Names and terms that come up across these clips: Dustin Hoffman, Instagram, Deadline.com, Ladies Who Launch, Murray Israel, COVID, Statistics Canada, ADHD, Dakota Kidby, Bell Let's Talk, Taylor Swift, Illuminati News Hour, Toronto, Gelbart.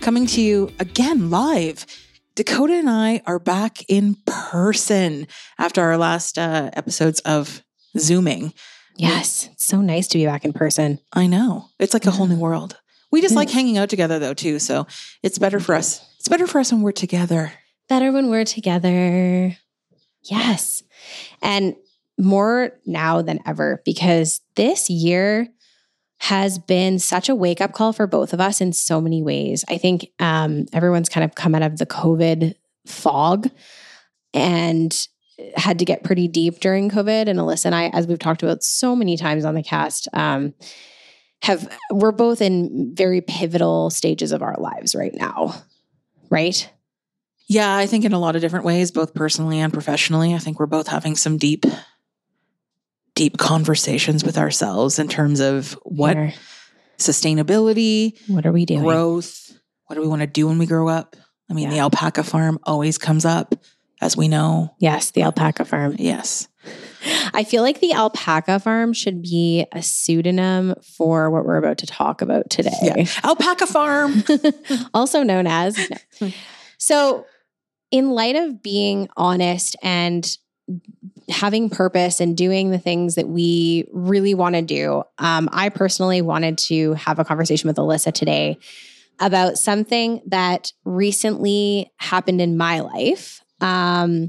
coming to you again live. Dakota and I are back in person after our last episodes of Zooming. Yes, it's so nice to be back in person. I know. It's like a whole new world. We just like hanging out together though too, so it's better for us. It's better for us when we're together. Better when we're together. Yes. And more now than ever, because this year has been such a wake-up call for both of us in so many ways. I think everyone's kind of come out of the COVID fog and had to get pretty deep during COVID. And Alyssa and I, as we've talked about so many times on the cast, we're both in very pivotal stages of our lives right now, right? Yeah, I think in a lot of different ways, both personally and professionally. I think we're both having some deep conversations with ourselves in terms of sustainability, what are we doing, growth, what do we want to do when we grow up? I mean, the alpaca farm always comes up, as we know. Yes, the alpaca farm. Yes. I feel like the alpaca farm should be a pseudonym for what we're about to talk about today. Yeah. Alpaca farm, also known as. No. So in light of being honest and having purpose and doing the things that we really want to do, I personally wanted to have a conversation with Alyssa today about something that recently happened in my life that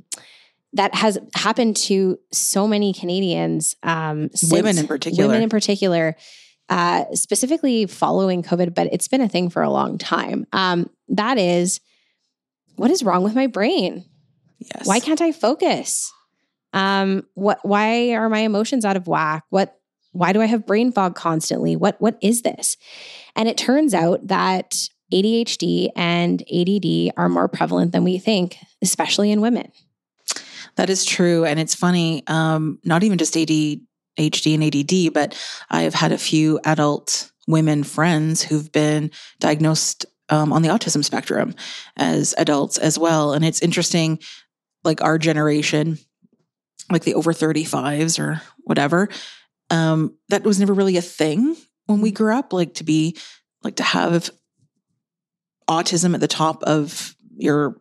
has happened to so many Canadians. Women in particular, specifically following COVID, but it's been a thing for a long time. That is, what is wrong with my brain? Yes. Why can't I focus? Why are my emotions out of whack? Why do I have brain fog constantly? What is this? And it turns out that ADHD and ADD are more prevalent than we think, especially in women. That is true. And it's funny, not even just ADHD and ADD, but I have had a few adult women friends who've been diagnosed, on the autism spectrum as adults as well. And it's interesting, like our generation, like the over 35s or whatever, that was never really a thing when we grew up, to have autism at the top of your,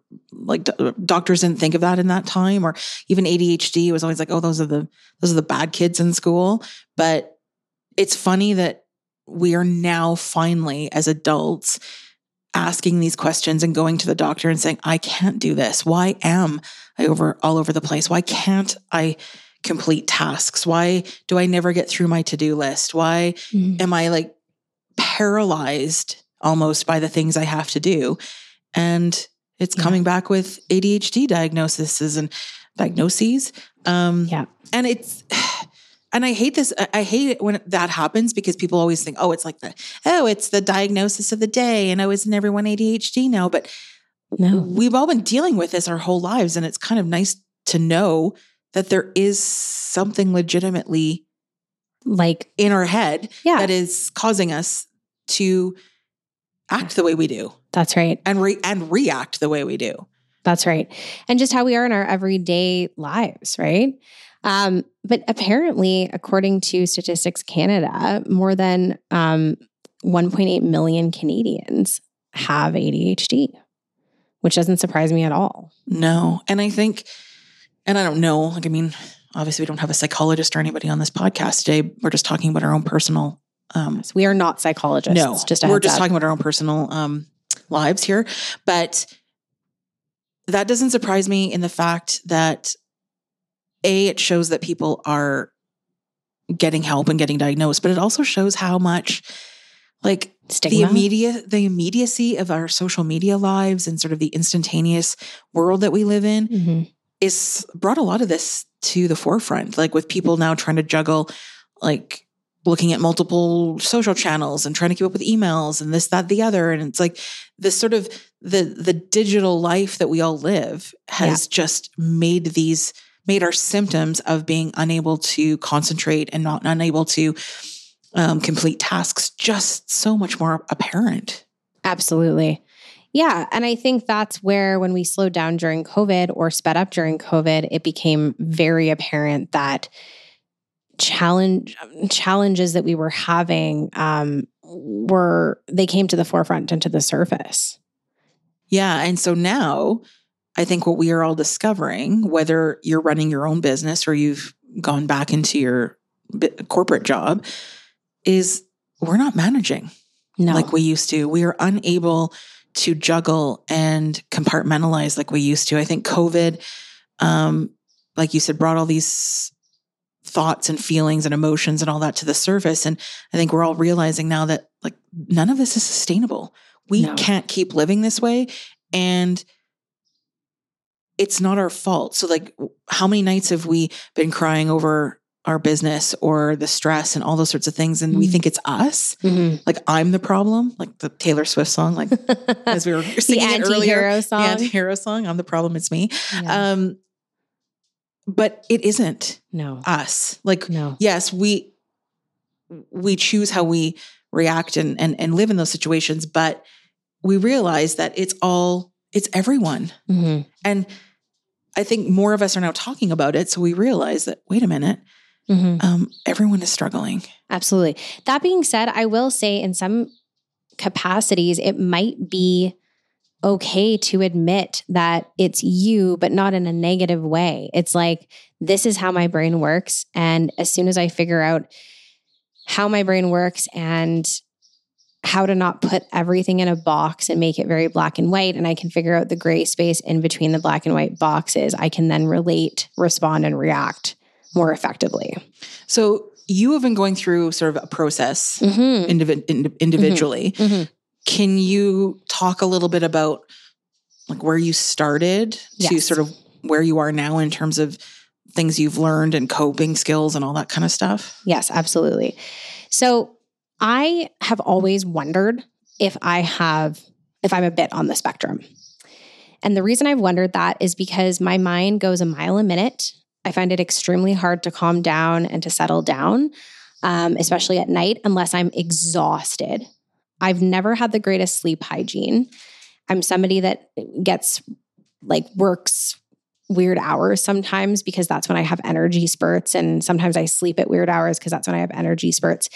doctors didn't think of that in that time, or even ADHD was always like, oh, those are the bad kids in school. But it's funny that we are now finally, as adults, asking these questions and going to the doctor and saying, I can't do this. Why am I all over the place? Why can't I complete tasks? Why do I never get through my to-do list? Why am I paralyzed almost by the things I have to do? And it's coming back with ADHD diagnoses. And it's... And I hate this. I hate it when that happens, because people always think, it's the diagnosis of the day. And isn't everyone ADHD now? But no, we've all been dealing with this our whole lives. And it's kind of nice to know that there is something legitimately in our head that is causing us to act the way we do. That's right. And react the way we do. That's right. And just how we are in our everyday lives, right? But apparently, according to Statistics Canada, more than 1.8 million Canadians have ADHD, which doesn't surprise me at all. No. And I think, and I don't know, obviously we don't have a psychologist or anybody on this podcast today. We're just talking about our own personal... we are not psychologists. No, we're just talking about our own personal lives here. But that doesn't surprise me in the fact that it shows that people are getting help and getting diagnosed, but it also shows how much stigma, the immediacy of our social media lives and sort of the instantaneous world that we live in is brought a lot of this to the forefront, with people now trying to juggle looking at multiple social channels and trying to keep up with emails and this, that, the other. And it's like this sort of the digital life that we all live has just made our symptoms of being unable to concentrate and not unable to complete tasks just so much more apparent. Absolutely. Yeah. And I think that's where when we slowed down during COVID or sped up during COVID, it became very apparent that challenges that we were having they came to the forefront and to the surface. Yeah. And so now I think what we are all discovering, whether you're running your own business or you've gone back into your corporate job, is we're not managing like we used to. We are unable to juggle and compartmentalize like we used to. I think COVID, like you said, brought all these thoughts and feelings and emotions and all that to the surface. And I think we're all realizing now that like none of this is sustainable. We can't keep living this way. And it's not our fault. So like how many nights have we been crying over our business or the stress and all those sorts of things? And we think it's us. Mm-hmm. Like I'm the problem, like the Taylor Swift song, like as we were singing it earlier, the anti-hero song, I'm the problem. It's me. Yeah. But it isn't us. Like, yes, we choose how we react and live in those situations, but we realize that it's everyone. Mm-hmm. And I think more of us are now talking about it. So we realize that, wait a minute, everyone is struggling. Absolutely. That being said, I will say in some capacities, it might be okay to admit that it's you, but not in a negative way. It's like, this is how my brain works. And as soon as I figure out how my brain works and how to not put everything in a box and make it very black and white, and I can figure out the gray space in between the black and white boxes, I can then relate, respond, and react more effectively. So you have been going through sort of a process individually. Mm-hmm. Can you talk a little bit about like where you started to sort of where you are now in terms of things you've learned and coping skills and all that kind of stuff? Yes, absolutely. So I have always wondered if I'm a bit on the spectrum. And the reason I've wondered that is because my mind goes a mile a minute. I find it extremely hard to calm down and to settle down, especially at night, unless I'm exhausted. I've never had the greatest sleep hygiene. I'm somebody that works weird hours sometimes because that's when I have energy spurts. And sometimes I sleep at weird hours because that's when I have energy spurts.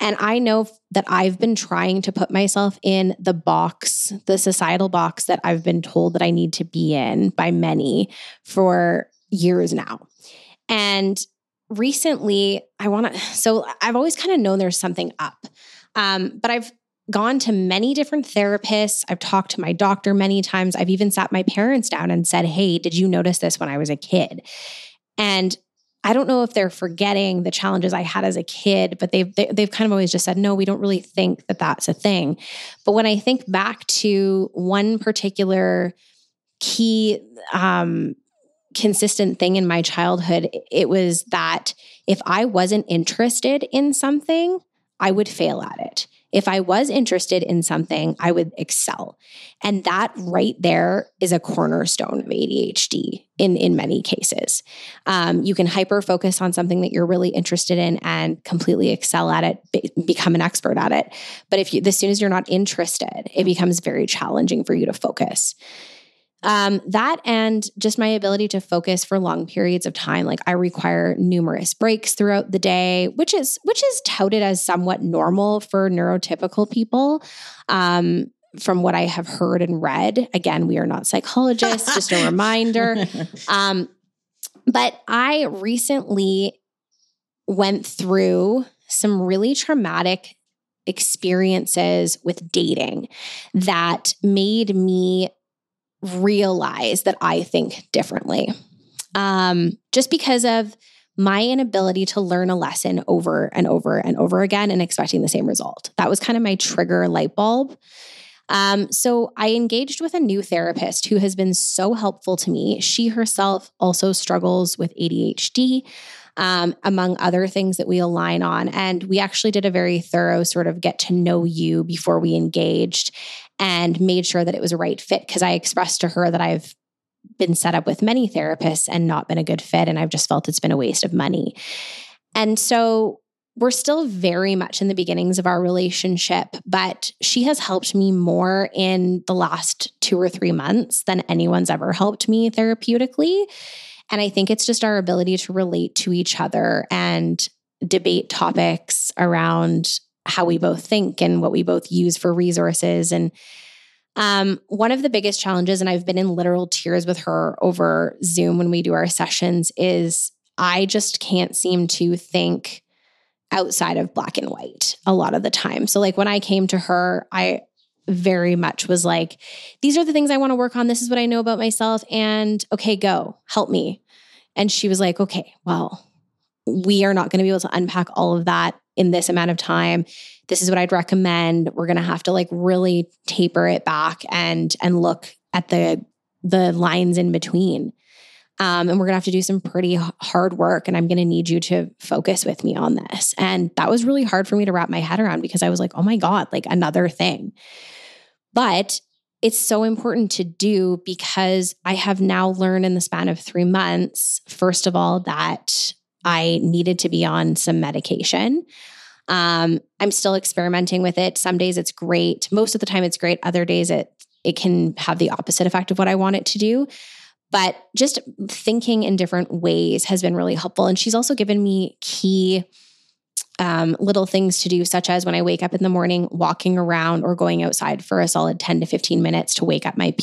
And I know that I've been trying to put myself in the box, the societal box that I've been told that I need to be in by many for years now. And recently so I've always kind of known there's something up. But I've gone to many different therapists. I've talked to my doctor many times. I've even sat my parents down and said, hey, did you notice this when I was a kid? And I don't know if they're forgetting the challenges I had as a kid, but they've kind of always just said, no, we don't really think that that's a thing. But when I think back to one particular key consistent thing in my childhood, it was that if I wasn't interested in something, I would fail at it. If I was interested in something, I would excel. And that right there is a cornerstone of ADHD in many cases. You can hyper-focus on something that you're really interested in and completely excel at it, become an expert at it. But as soon as you're not interested, it becomes very challenging for you to focus. That and just my ability to focus for long periods of time. Like I require numerous breaks throughout the day, which is touted as somewhat normal for neurotypical people. From what I have heard and read, again, we are not psychologists, just a reminder. But I recently went through some really traumatic experiences with dating that made me realize that I think differently. Just because of my inability to learn a lesson over and over and over again and expecting the same result. That was kind of my trigger light bulb. So I engaged with a new therapist who has been so helpful to me. She herself also struggles with ADHD. among other things that we align on. And we actually did a very thorough sort of get to know you before we engaged and made sure that it was a right fit, because I expressed to her that I've been set up with many therapists and not been a good fit, and I've just felt it's been a waste of money. And so we're still very much in the beginnings of our relationship, but she has helped me more in the last 2 or 3 months than anyone's ever helped me therapeutically. And I think it's just our ability to relate to each other and debate topics around how we both think and what we both use for resources. And one of the biggest challenges, and I've been in literal tears with her over Zoom when we do our sessions, is I just can't seem to think outside of black and white a lot of the time. So like when I came to her, I very much was like, these are the things I want to work on. This is what I know about myself. And okay, go, help me. And she was like, okay, well, we are not going to be able to unpack all of that in this amount of time. This is what I'd recommend. We're going to have to like really taper it back and look at the lines in between. And we're going to have to do some pretty hard work, and I'm going to need you to focus with me on this. And that was really hard for me to wrap my head around, because I was like, oh my God, like another thing. But it's so important to do, because I have now learned in the span of 3 months, first of all, that I needed to be on some medication. I'm still experimenting with it. Some days it's great. Most of the time it's great. Other days it can have the opposite effect of what I want it to do. But just thinking in different ways has been really helpful. And she's also given me key little things to do, such as when I wake up in the morning, walking around or going outside for a solid 10 to 15 minutes to wake up my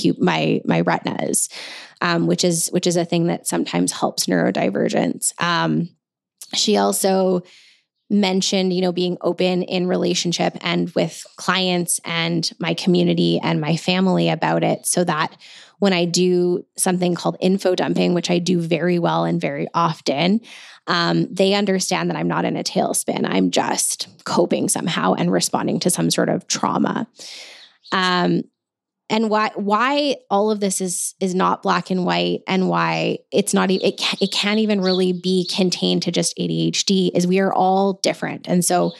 retinas, which is a thing that sometimes helps neurodivergence. She also mentioned, you know, being open in relationship and with clients and my community and my family about it, so that when I do something called info dumping, which I do very well and very often, they understand that I'm not in a tailspin. I'm just coping somehow and responding to some sort of trauma. And why all of this is not black and white, and why it's not, it can't even really be contained to just ADHD, is we are all different. And so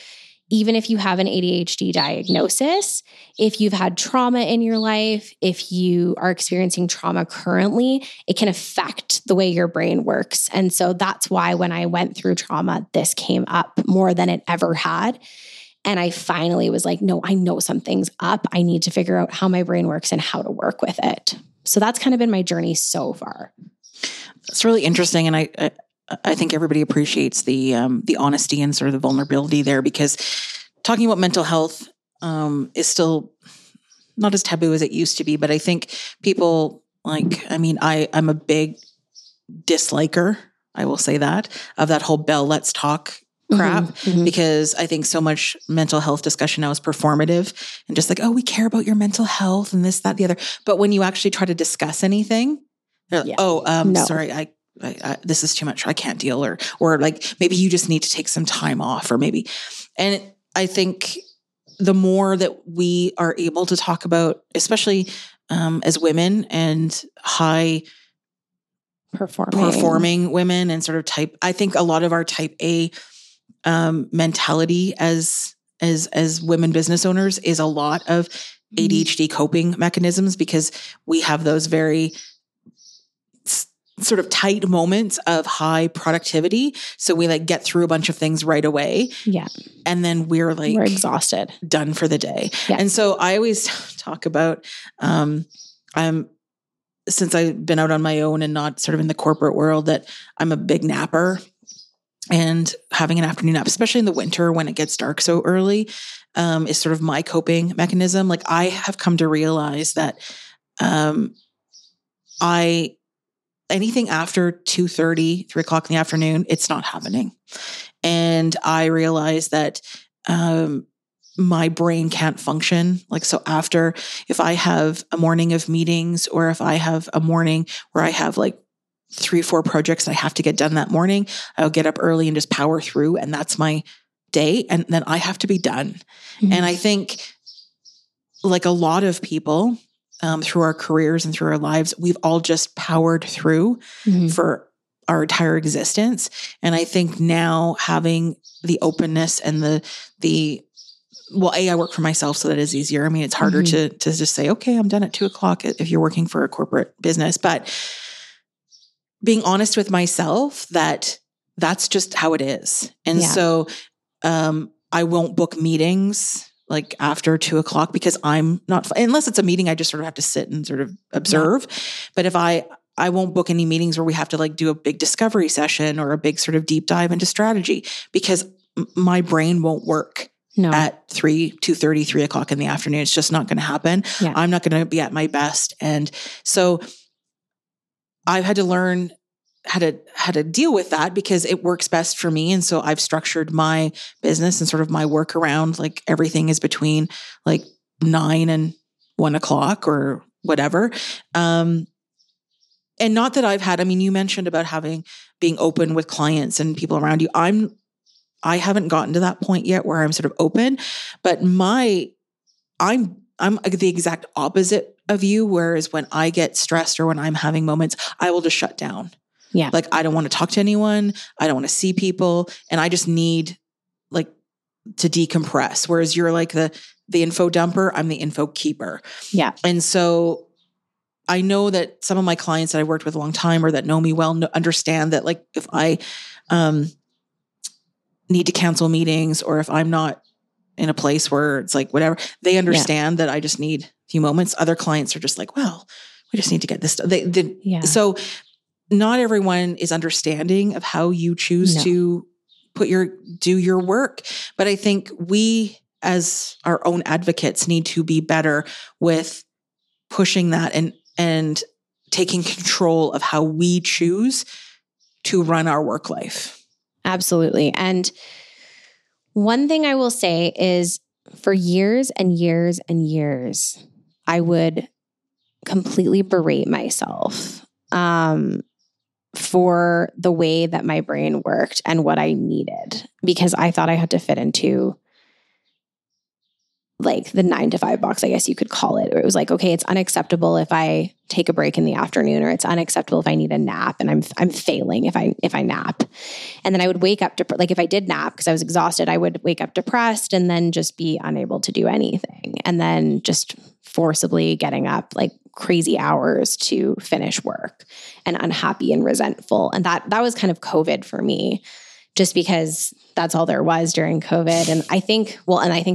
even if you have an ADHD diagnosis, if you've had trauma in your life, if you are experiencing trauma currently, it can affect the way your brain works. And so that's why when I went through trauma, this came up more than it ever had. And I finally was like, no, I know something's up. I need to figure out how my brain works and how to work with it. So that's kind of been my journey so far. That's really interesting. And I think everybody appreciates the honesty and sort of the vulnerability there, because talking about mental health is still not as taboo as it used to be. But I think people I'm a big disliker, I will say that, of that whole Bell Let's Talk crap, mm-hmm. because I think so much mental health discussion now is performative and just like, oh, we care about your mental health and this, that, the other. But when you actually try to discuss anything, they're like, no. Sorry, I this is too much. I can't deal. Or like, maybe you just need to take some time off, or maybe. And I think the more that we are able to talk about, especially as women and high performing women and sort of I think a lot of our type A mentality as women business owners is a lot of ADHD coping mechanisms, because we have those very sort of tight moments of high productivity. So we like get through a bunch of things right away. Yeah. And then we're exhausted, done for the day. Yeah. And so I always talk about, since I've been out on my own and not sort of in the corporate world, that I'm a big napper, and having an afternoon nap, especially in the winter when it gets dark so early, is sort of my coping mechanism. Like, I have come to realize that, anything after 2:30, 3 o'clock in the afternoon, it's not happening. And I realized that, my brain can't function. Like, so after, if I have a morning of meetings, or if I have a morning where I have like 3, 4 projects I have to get done that morning, I'll get up early and just power through. And that's my day. And then I have to be done. Mm-hmm. And I think like a lot of people, through our careers and through our lives, we've all just powered through mm-hmm. for our entire existence. And I think now having the openness and I work for myself, so that is easier. I mean, it's harder to just say, okay, I'm done at 2:00 if you're working for a corporate business, but being honest with myself that that's just how it is. And so, I won't book meetings like after 2:00 because I'm not, unless it's a meeting, I just sort of have to sit and sort of observe. Yeah. But if I won't book any meetings where we have to like do a big discovery session or a big sort of deep dive into strategy because my brain won't work at 2:30, 3:00 in the afternoon. It's just not going to happen. Yeah. I'm not going to be at my best. And so I've had to learn how to deal with that because it works best for me. And so I've structured my business and sort of my work around like everything is between like 9 and 1:00 or whatever. And not that I've had, I mean, you mentioned about being open with clients and people around you. I haven't gotten to that point yet where I'm sort of open, but I'm the exact opposite of you. Whereas when I get stressed or when I'm having moments, I will just shut down. Yeah. Like I don't want to talk to anyone. I don't want to see people. And I just need like to decompress. Whereas you're like the info dumper, I'm the info keeper. Yeah. And so I know that some of my clients that I worked with a long time or that know me well understand that like if I need to cancel meetings or if I'm not in a place where it's like whatever, they understand that I just need a few moments. Other clients are just like, well, we just need to get this done. So not everyone is understanding of how you choose to do your work. But I think we as our own advocates need to be better with pushing that and taking control of how we choose to run our work life. Absolutely. And one thing I will say is for years and years and years, I would completely berate myself for the way that my brain worked and what I needed, because I thought I had to fit into like the 9-to-5 box, I guess you could call it. It was like, okay, it's unacceptable if I take a break in the afternoon, or it's unacceptable if I need a nap, and I'm failing if I nap. And then I would wake up like if I did nap because I was exhausted, I would wake up depressed and then just be unable to do anything. And then just forcibly getting up like crazy hours to finish work and unhappy and resentful. And that was kind of COVID for me, just because that's all there was during COVID. And I think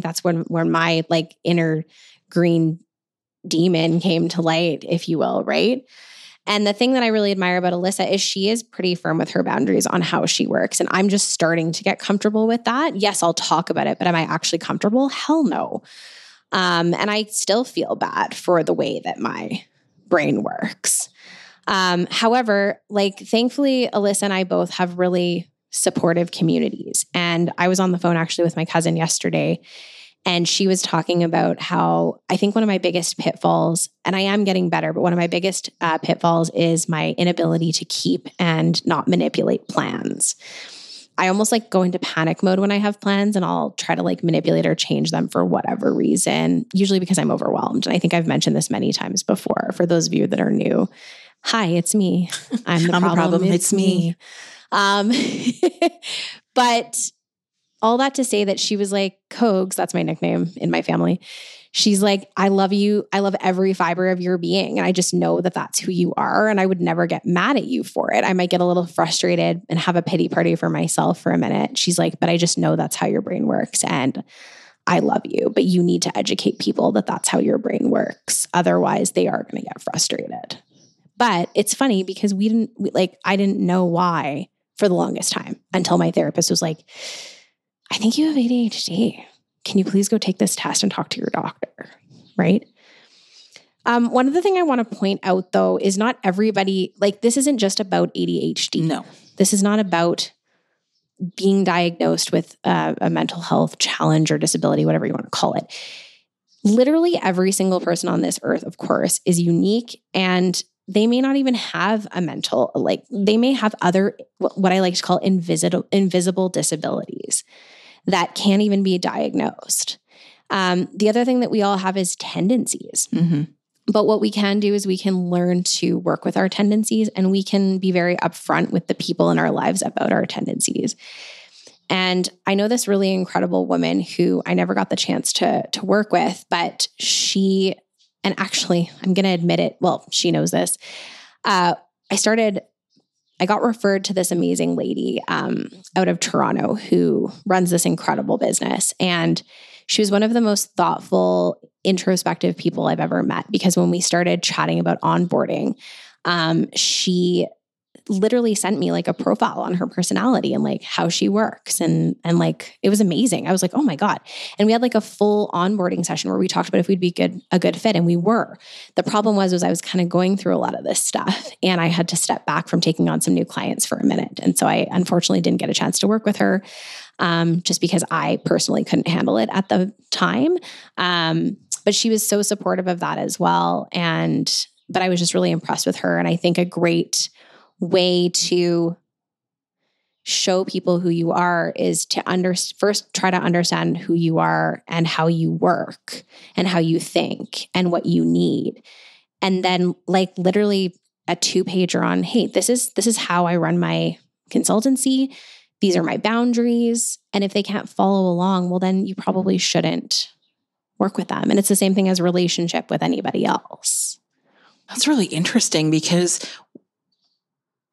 that's when my like inner green demon came to light, if you will, right? And the thing that I really admire about Alyssa is she is pretty firm with her boundaries on how she works. And I'm just starting to get comfortable with that. Yes, I'll talk about it, but am I actually comfortable? Hell no. And I still feel bad for the way that my brain works. However, like thankfully, Alyssa and I both have really supportive communities. And I was on the phone actually with my cousin yesterday, and she was talking about how I think one of my biggest pitfalls, and I am getting better, but one of my biggest pitfalls is my inability to keep and not manipulate plans. I almost like go into panic mode when I have plans, and I'll try to like manipulate or change them for whatever reason, usually because I'm overwhelmed. And I think I've mentioned this many times before. For those of you that are new, hi, it's me. I'm the problem. It's me. But all that to say that she was like, Cogs, that's my nickname in my family. She's like, I love you. I love every fiber of your being. And I just know that that's who you are. And I would never get mad at you for it. I might get a little frustrated and have a pity party for myself for a minute. She's like, but I just know that's how your brain works. And I love you, but you need to educate people that that's how your brain works. Otherwise they are going to get frustrated. But it's funny because I didn't know why for the longest time until my therapist was like, I think you have ADHD. Can you please go take this test and talk to your doctor, right? One other thing I want to point out, though, is not everybody, like this isn't just about ADHD. No. This is not about being diagnosed with a mental health challenge or disability, whatever you want to call it. Literally every single person on this earth, of course, is unique, and they may not even have a mental, like they may have other, what I like to call invisible disabilities that can't even be diagnosed. The other thing that we all have is tendencies. Mm-hmm. But what we can do is we can learn to work with our tendencies, and we can be very upfront with the people in our lives about our tendencies. And I know this really incredible woman who I never got the chance to work with, but she, and actually I'm going to admit it, well, she knows this. I got referred to this amazing lady out of Toronto who runs this incredible business. And she was one of the most thoughtful, introspective people I've ever met, because when we started chatting about onboarding, she literally sent me like a profile on her personality and like how she works. And like, it was amazing. I was like, oh my God. And we had like a full onboarding session where we talked about if we'd be a good fit. And we were. The problem was I was kind of going through a lot of this stuff, and I had to step back from taking on some new clients for a minute. And so I unfortunately didn't get a chance to work with her, just because I personally couldn't handle it at the time. But she was so supportive of that as well. But I was just really impressed with her. And I think a great way to show people who you are is to first try to understand who you are and how you work and how you think and what you need. And then like literally a 2-pager on, hey, this is how I run my consultancy. These are my boundaries. And if they can't follow along, well, then you probably shouldn't work with them. And it's the same thing as relationship with anybody else. That's really interesting, because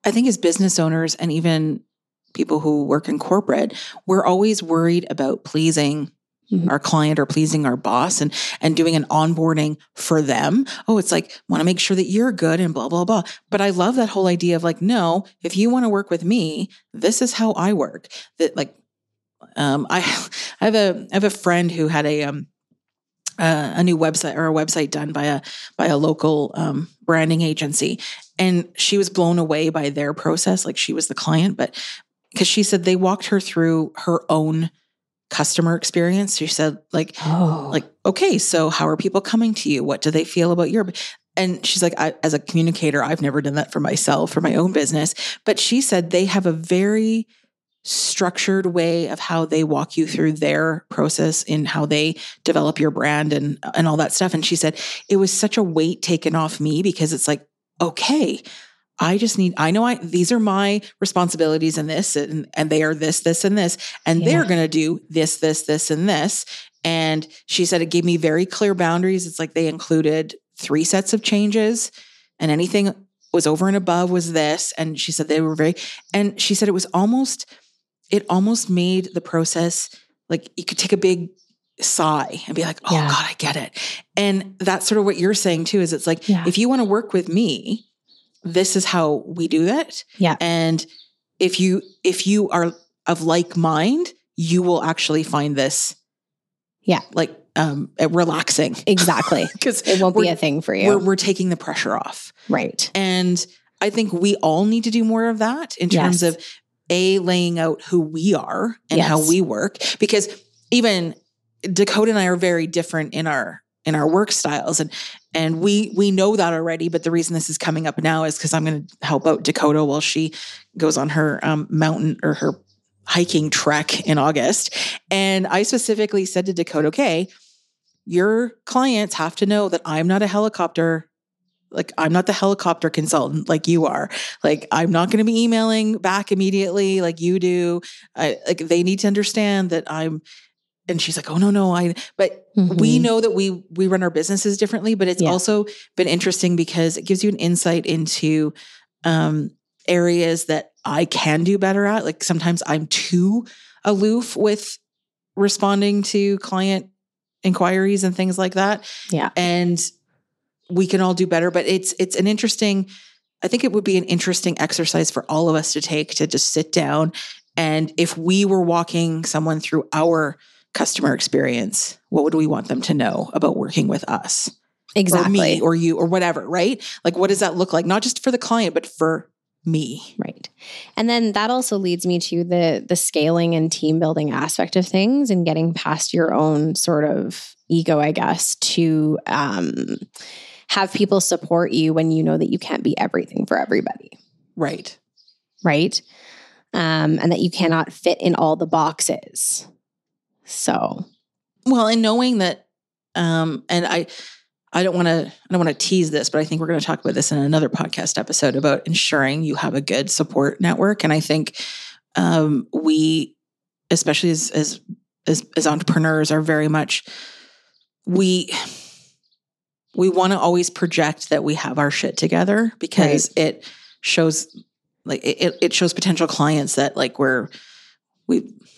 I think as business owners and even people who work in corporate, we're always worried about pleasing our client or pleasing our boss and doing an onboarding for them. Oh, it's like, want to make sure that you're good and blah, blah, blah. But I love that whole idea of like, no, if you want to work with me, this is how I work. That like, I have a friend who had a new website, or a website done by a local branding agency. And she was blown away by their process. Like, she was the client, but because she said they walked her through her own customer experience. She said like, okay, so how are people coming to you? What do they feel about your, and she's like, as a communicator, I've never done that for myself, for my own business. But she said they have a very structured way of how they walk you through their process and how they develop your brand and all that stuff. And she said, it was such a weight taken off me, because it's like, okay, these are my responsibilities in this, and they are this, this, and this, and they're going to do this, this, this, and this. And she said, it gave me very clear boundaries. It's like they included 3 sets of changes, and anything was over and above was this. And she said they were and she said it almost made the process like you could take a big sigh and be like, oh God, I get it. And that's sort of what you're saying too, is it's like, if you want to work with me, this is how we do that. Yeah. And if you are of like mind, you will actually find this. Yeah. Like, relaxing. Exactly. Because it won't be a thing for you. We're taking the pressure off. Right. And I think we all need to do more of that in terms of laying out who we are and how we work, because even Dakota and I are very different in our work styles. And we know that already, but the reason this is coming up now is because I'm going to help out Dakota while she goes on her mountain or her hiking trek in August. And I specifically said to Dakota, okay, your clients have to know that I'm not a helicopter. Like, I'm not the helicopter consultant like you are. Like, I'm not going to be emailing back immediately like you do. They need to understand that I'm, and she's like, oh no. We know that we run our businesses differently, but it's also been interesting because it gives you an insight into, areas that I can do better at. Like, sometimes I'm too aloof with responding to client inquiries and things like that. Yeah. And we can all do better, but it's an interesting, I think it would be an interesting exercise for all of us to take, to just sit down. And if we were walking someone through our customer experience, what would we want them to know about working with us? Exactly. Or me or you or whatever, right? Like, what does that look like? Not just for the client, but for me. Right. And then that also leads me to the scaling and team building aspect of things, and getting past your own sort of ego, I guess, to have people support you when you know that you can't be everything for everybody. Right. Right. And that you cannot fit in all the boxes. So. Well, and knowing that, and I I don't want to tease this, but I think we're going to talk about this in another podcast episode about ensuring you have a good support network. And I think we, especially as entrepreneurs, are very much, we want to always project that we have our shit together, because right. It shows like it shows potential clients that like we've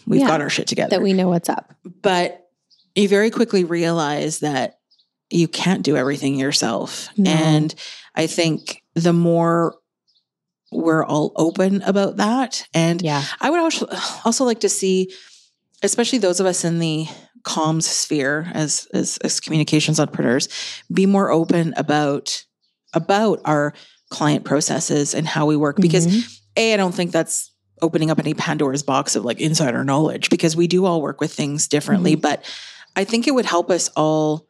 got our shit together, that we know what's up. But you very quickly realize that you can't do everything yourself. No. And I think the more we're all open about that. And yeah. I would also like to see, especially those of us in the comms sphere as communications entrepreneurs, be more open about our client processes and how we work. Because I don't think that's opening up any Pandora's box of like insider knowledge, because we do all work with things differently. But I think it would help us all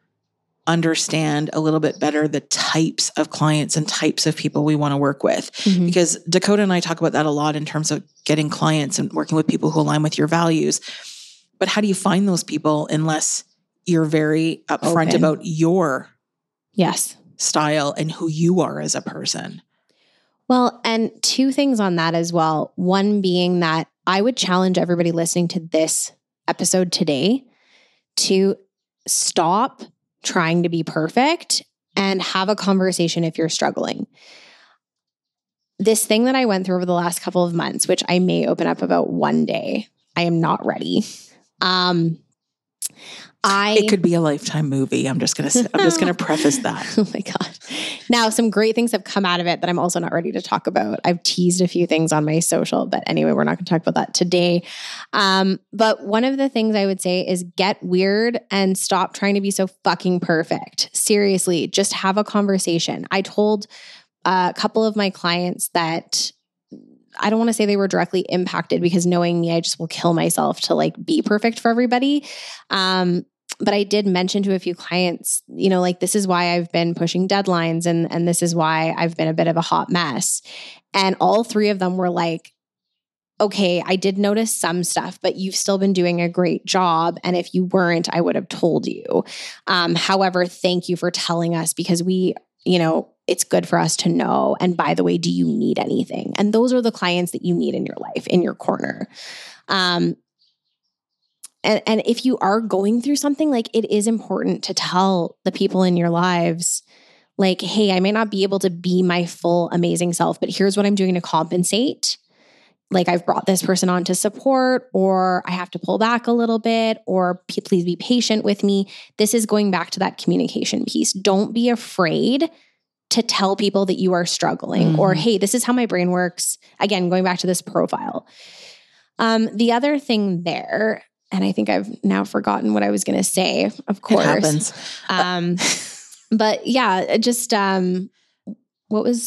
understand a little bit better the types of clients and types of people we want to work with. Because Dakota and I talk about that a lot in terms of getting clients and working with people who align with your values. But how do you find those people unless you're very upfront about your style and who you are as a person? Well, and two things on that as well. One being that I would challenge everybody listening to this episode today to stop trying to be perfect and have a conversation if you're struggling. This thing that I went through over the last couple of months, which I may open up about one day, I am not ready. It could be a Lifetime movie. I'm just gonna preface that. Oh my God. Now, some great things have come out of it that I'm also not ready to talk about. I've teased a few things on my social, but anyway, we're not gonna talk about that today. But one of the things I would say is get weird and stop trying to be so fucking perfect. Seriously, just have a conversation. I told a couple of my clients that I don't want to say they were directly impacted, because knowing me, I just will kill myself to like be perfect for everybody. But I did mention to a few clients, you know, like, this is why I've been pushing deadlines, and this is why I've been a bit of a hot mess. And all three of them were like, okay, I did notice some stuff, but you've still been doing a great job. And if you weren't, I would have told you. However, thank you for telling us, because we, you know, it's good for us to know. And by the way, do you need anything? And those are the clients that you need in your life, in your corner. And if you are going through something, like, it is important to tell the people in your lives, like, hey, I may not be able to be my full amazing self, but here's what I'm doing to compensate. Like, I've brought this person on to support, or I have to pull back a little bit, or please be patient with me. This is going back to that communication piece. Don't be afraid to tell people that you are struggling, or, hey, this is how my brain works. Again, going back to this profile. The other thing there, and I think I've now forgotten what I was going to say, of course. It happens. But yeah, just, what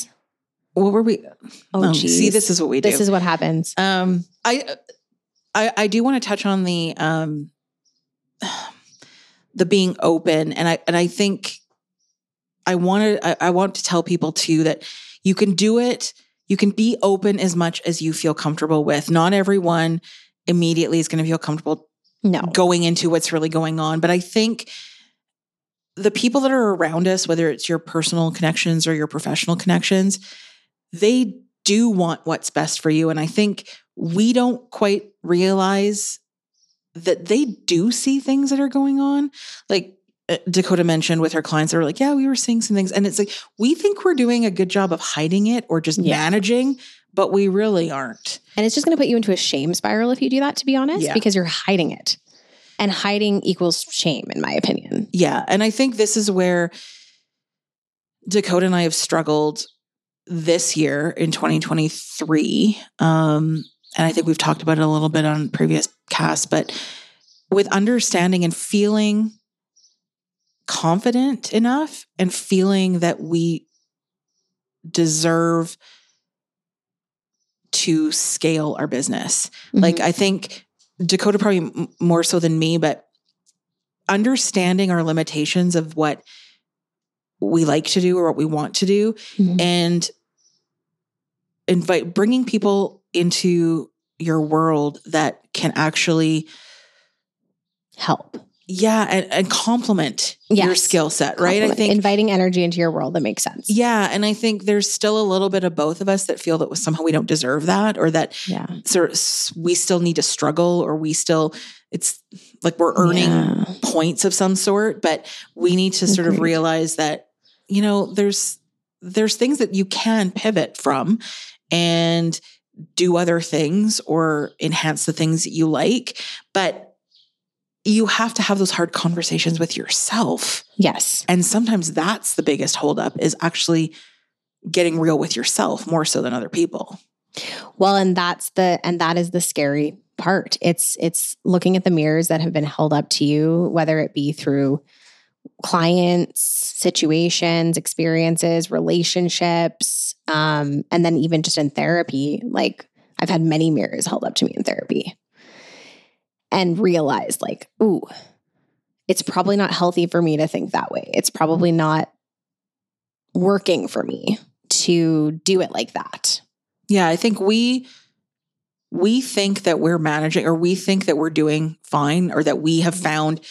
were we? Oh, geez. See, this is what we do. This is what happens. I do want to touch on the being open. And I think, I want to tell people too that you can do it. You can be open as much as you feel comfortable with. Not everyone immediately is going to feel comfortable going into what's really going on. But I think the people that are around us, whether it's your personal connections or your professional connections, they do want what's best for you. And I think we don't quite realize that they do see things that are going on. Like, Dakota mentioned with her clients that were like, yeah, we were seeing some things. And it's like, we think we're doing a good job of hiding it or just managing, but we really aren't. And it's just going to put you into a shame spiral if you do that, to be honest, because you're hiding it. And hiding equals shame, in my opinion. Yeah. And I think this is where Dakota and I have struggled this year in 2023. And I think we've talked about it a little bit on previous casts, but with understanding and feeling confident enough and feeling that we deserve to scale our business. Like, I think Dakota probably more so than me, but understanding our limitations of what we like to do or what we want to do, and bringing people into your world that can actually help. Yeah. And compliment your skill set, right? I think inviting energy into your world, that makes sense. Yeah. And I think there's still a little bit of both of us that feel that somehow we don't deserve that, or that sort of we still need to struggle, or we still, it's like we're earning points of some sort, but we need to sort of realize that, you know, there's things that you can pivot from and do other things or enhance the things that you like, but you have to have those hard conversations with yourself. Yes. And sometimes that's the biggest holdup, is actually getting real with yourself more so than other people. Well, and that is the scary part. It's looking at the mirrors that have been held up to you, whether it be through clients, situations, experiences, relationships, and then even just in therapy. Like, I've had many mirrors held up to me in therapy. And realized, like, ooh, it's probably not healthy for me to think that way. It's probably not working for me to do it like that. Yeah, I think we think that we're managing, or we think that we're doing fine, or that we have found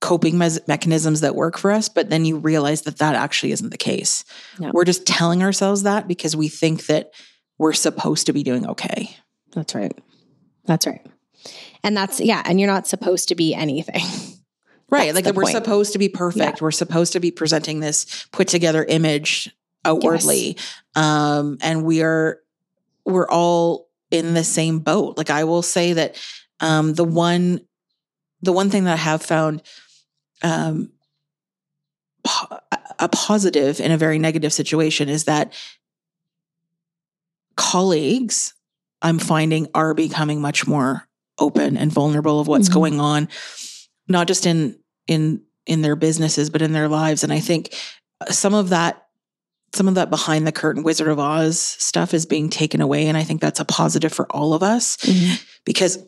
coping mechanisms that work for us. But then you realize that that actually isn't the case. No. We're just telling ourselves that because we think that we're supposed to be doing okay. That's right. That's right. And that's, and you're not supposed to be anything. Right. That's like we're supposed to be perfect. Yeah. We're supposed to be presenting this put together image outwardly. Yes. And we're all in the same boat. Like, I will say that the one thing that I have found a positive in a very negative situation is that colleagues, I'm finding, are becoming much more open and vulnerable of what's going on, not just in their businesses, but in their lives. And I think some of that behind the curtain Wizard of Oz stuff is being taken away. And I think that's a positive for all of us because,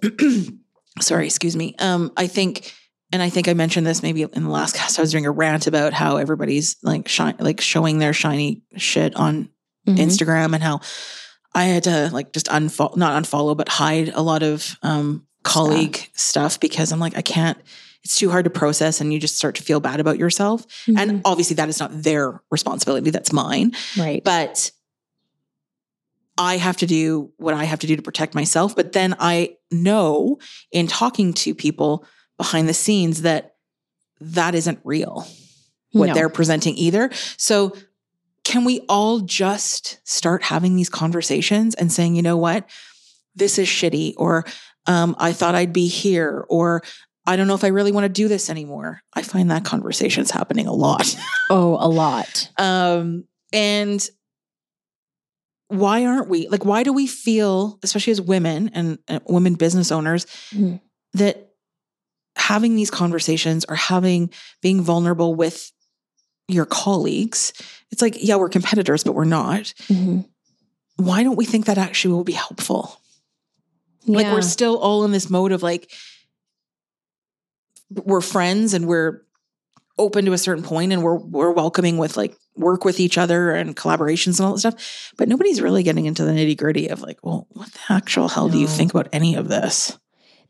sorry, excuse me. I think I mentioned this maybe in the last cast, I was doing a rant about how everybody's like showing their shiny shit on Instagram, and how I had to not unfollow, but hide a lot of colleague stuff because I'm like, I can't, it's too hard to process, and you just start to feel bad about yourself. And obviously that is not their responsibility. That's mine. Right. But I have to do what I have to do to protect myself. But then I know in talking to people behind the scenes that isn't real, what they're presenting either. So can we all just start having these conversations and saying, you know what, this is shitty, or I thought I'd be here, or I don't know if I really want to do this anymore. I find that conversation's happening a lot. Oh, a lot. And why aren't we, like, why do we feel, especially as women and women business owners, that having these conversations or being vulnerable with your colleagues, it's like, yeah, we're competitors, but we're not. Why don't we think that actually will be helpful? Yeah. Like, we're still all in this mode of like, we're friends and we're open to a certain point, and we're welcoming with like work with each other and collaborations and all that stuff. But nobody's really getting into the nitty gritty of like, well, what the actual hell do you think about any of this?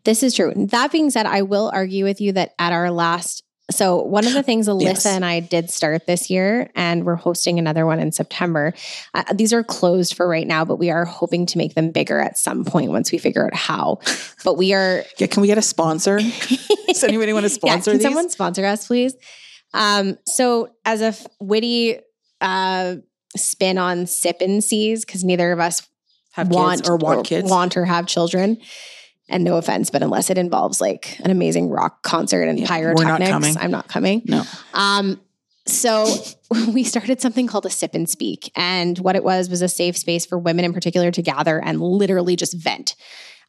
This is true. That being said, I will argue with you that at our last So one of the things Alyssa and I did start this year, and we're hosting another one in September. These are closed for right now, but we are hoping to make them bigger at some point once we figure out how. But we are... Yeah, can we get a sponsor? Does anybody want to sponsor these? Can someone sponsor us, please? So as a witty spin on sip and seize, because neither of us want or have children. And no offense, but unless it involves like an amazing rock concert and pyrotechnics, I'm not coming. No. So we started something called a sip and speak. And what it was a safe space for women in particular to gather and literally just vent.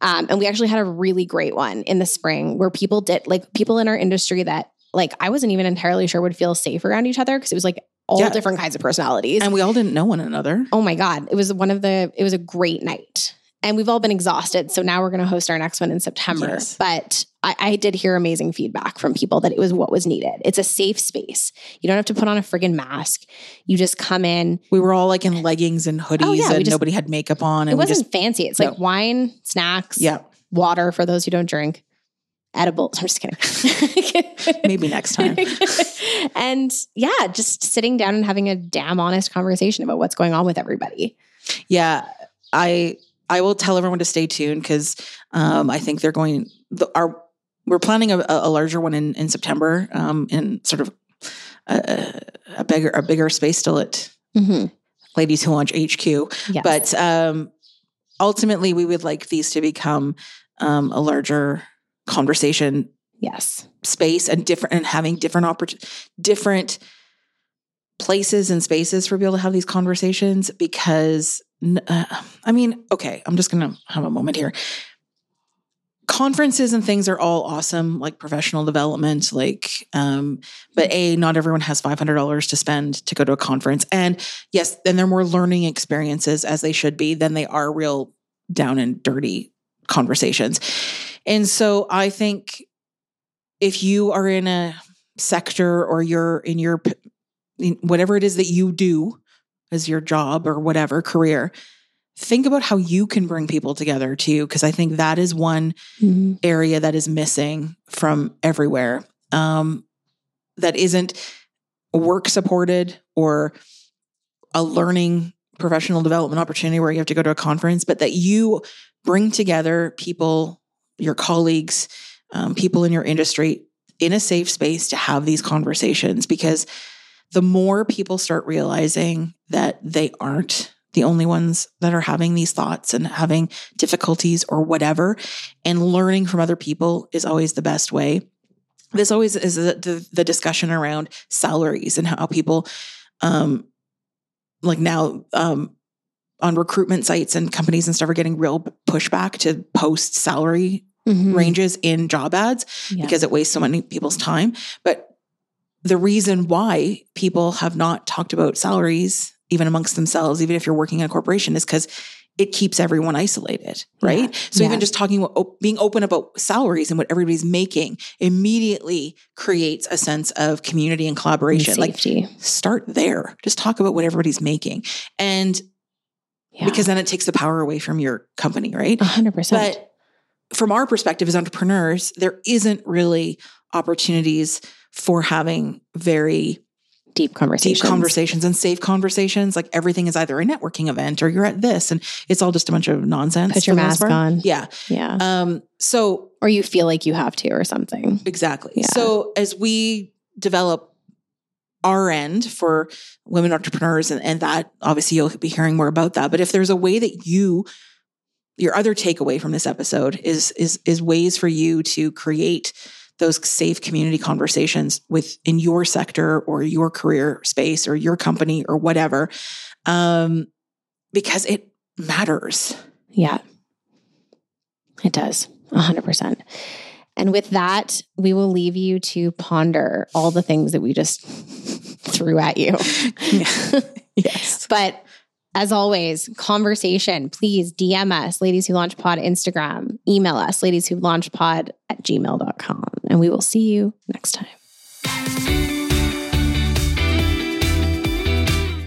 And we actually had a really great one in the spring where people did, like, people in our industry that, like, I wasn't even entirely sure would feel safe around each other, because it was like all different kinds of personalities. And we all didn't know one another. Oh my God. It was a great night. And we've all been exhausted. So now we're going to host our next one in September. Yes. But I did hear amazing feedback from people that it was what was needed. It's a safe space. You don't have to put on a friggin' mask. You just come in. We were all like in leggings and hoodies and nobody had makeup on. And it wasn't fancy. It's like wine, snacks, water for those who don't drink. edibles. I'm just kidding. Maybe next time. And yeah, just sitting down and having a damn honest conversation about what's going on with everybody. Yeah. I will tell everyone to stay tuned because I think they're going, we're planning a larger one in September in sort of a bigger space still at Ladies Who Launch HQ. Yes. But ultimately we would like these to become a larger conversation space and having different places and spaces for people to have these conversations because I'm just going to have a moment here. Conferences and things are all awesome, like professional development, but not everyone has $500 to spend to go to a conference. And yes, then they're more learning experiences as they should be than they are real down and dirty conversations. And so I think if you are in a sector or you're in whatever it is that you do as your job or whatever career, think about how you can bring people together too, because I think that is one area that is missing from everywhere that isn't work supported or a learning professional development opportunity where you have to go to a conference, but that you bring together people, your colleagues, people in your industry in a safe space to have these conversations, because the more people start realizing that they aren't the only ones that are having these thoughts and having difficulties or whatever, and learning from other people is always the best way. This always is the discussion around salaries and how people, on recruitment sites and companies and stuff are getting real pushback to post salary ranges in job ads because it wastes so many people's time. But the reason why people have not talked about salaries even amongst themselves, even if you're working in a corporation, is because it keeps everyone isolated, right? Yeah. So even just talking about being open about salaries and what everybody's making immediately creates a sense of community and collaboration. And safety. Like, start there. Just talk about what everybody's making. And because then it takes the power away from your company, right? 100%. But from our perspective as entrepreneurs, there isn't really opportunities for having very deep conversations and safe conversations. Like, everything is either a networking event or you're at this, and it's all just a bunch of nonsense. Put your mask on. Yeah. Yeah. Or you feel like you have to or something. Exactly. Yeah. So as we develop our end for women entrepreneurs and that, obviously you'll be hearing more about that. But if there's a way that your other takeaway from this episode is ways for you to create those safe community conversations within your sector or your career space or your company or whatever, because it matters. Yeah, it does. 100%. And with that, we will leave you to ponder all the things that we just threw at you. Yeah. Yes. But as always, conversation, please DM us, Ladies Who Launch Pod, Instagram, email us, ladieswholaunchpod@gmail.com. And we will see you next time.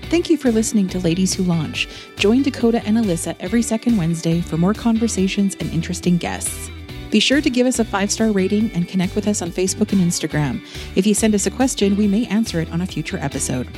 Thank you for listening to Ladies Who Launch. Join Dakota and Alyssa every second Wednesday for more conversations and interesting guests. Be sure to give us a 5-star rating and connect with us on Facebook and Instagram. If you send us a question, we may answer it on a future episode.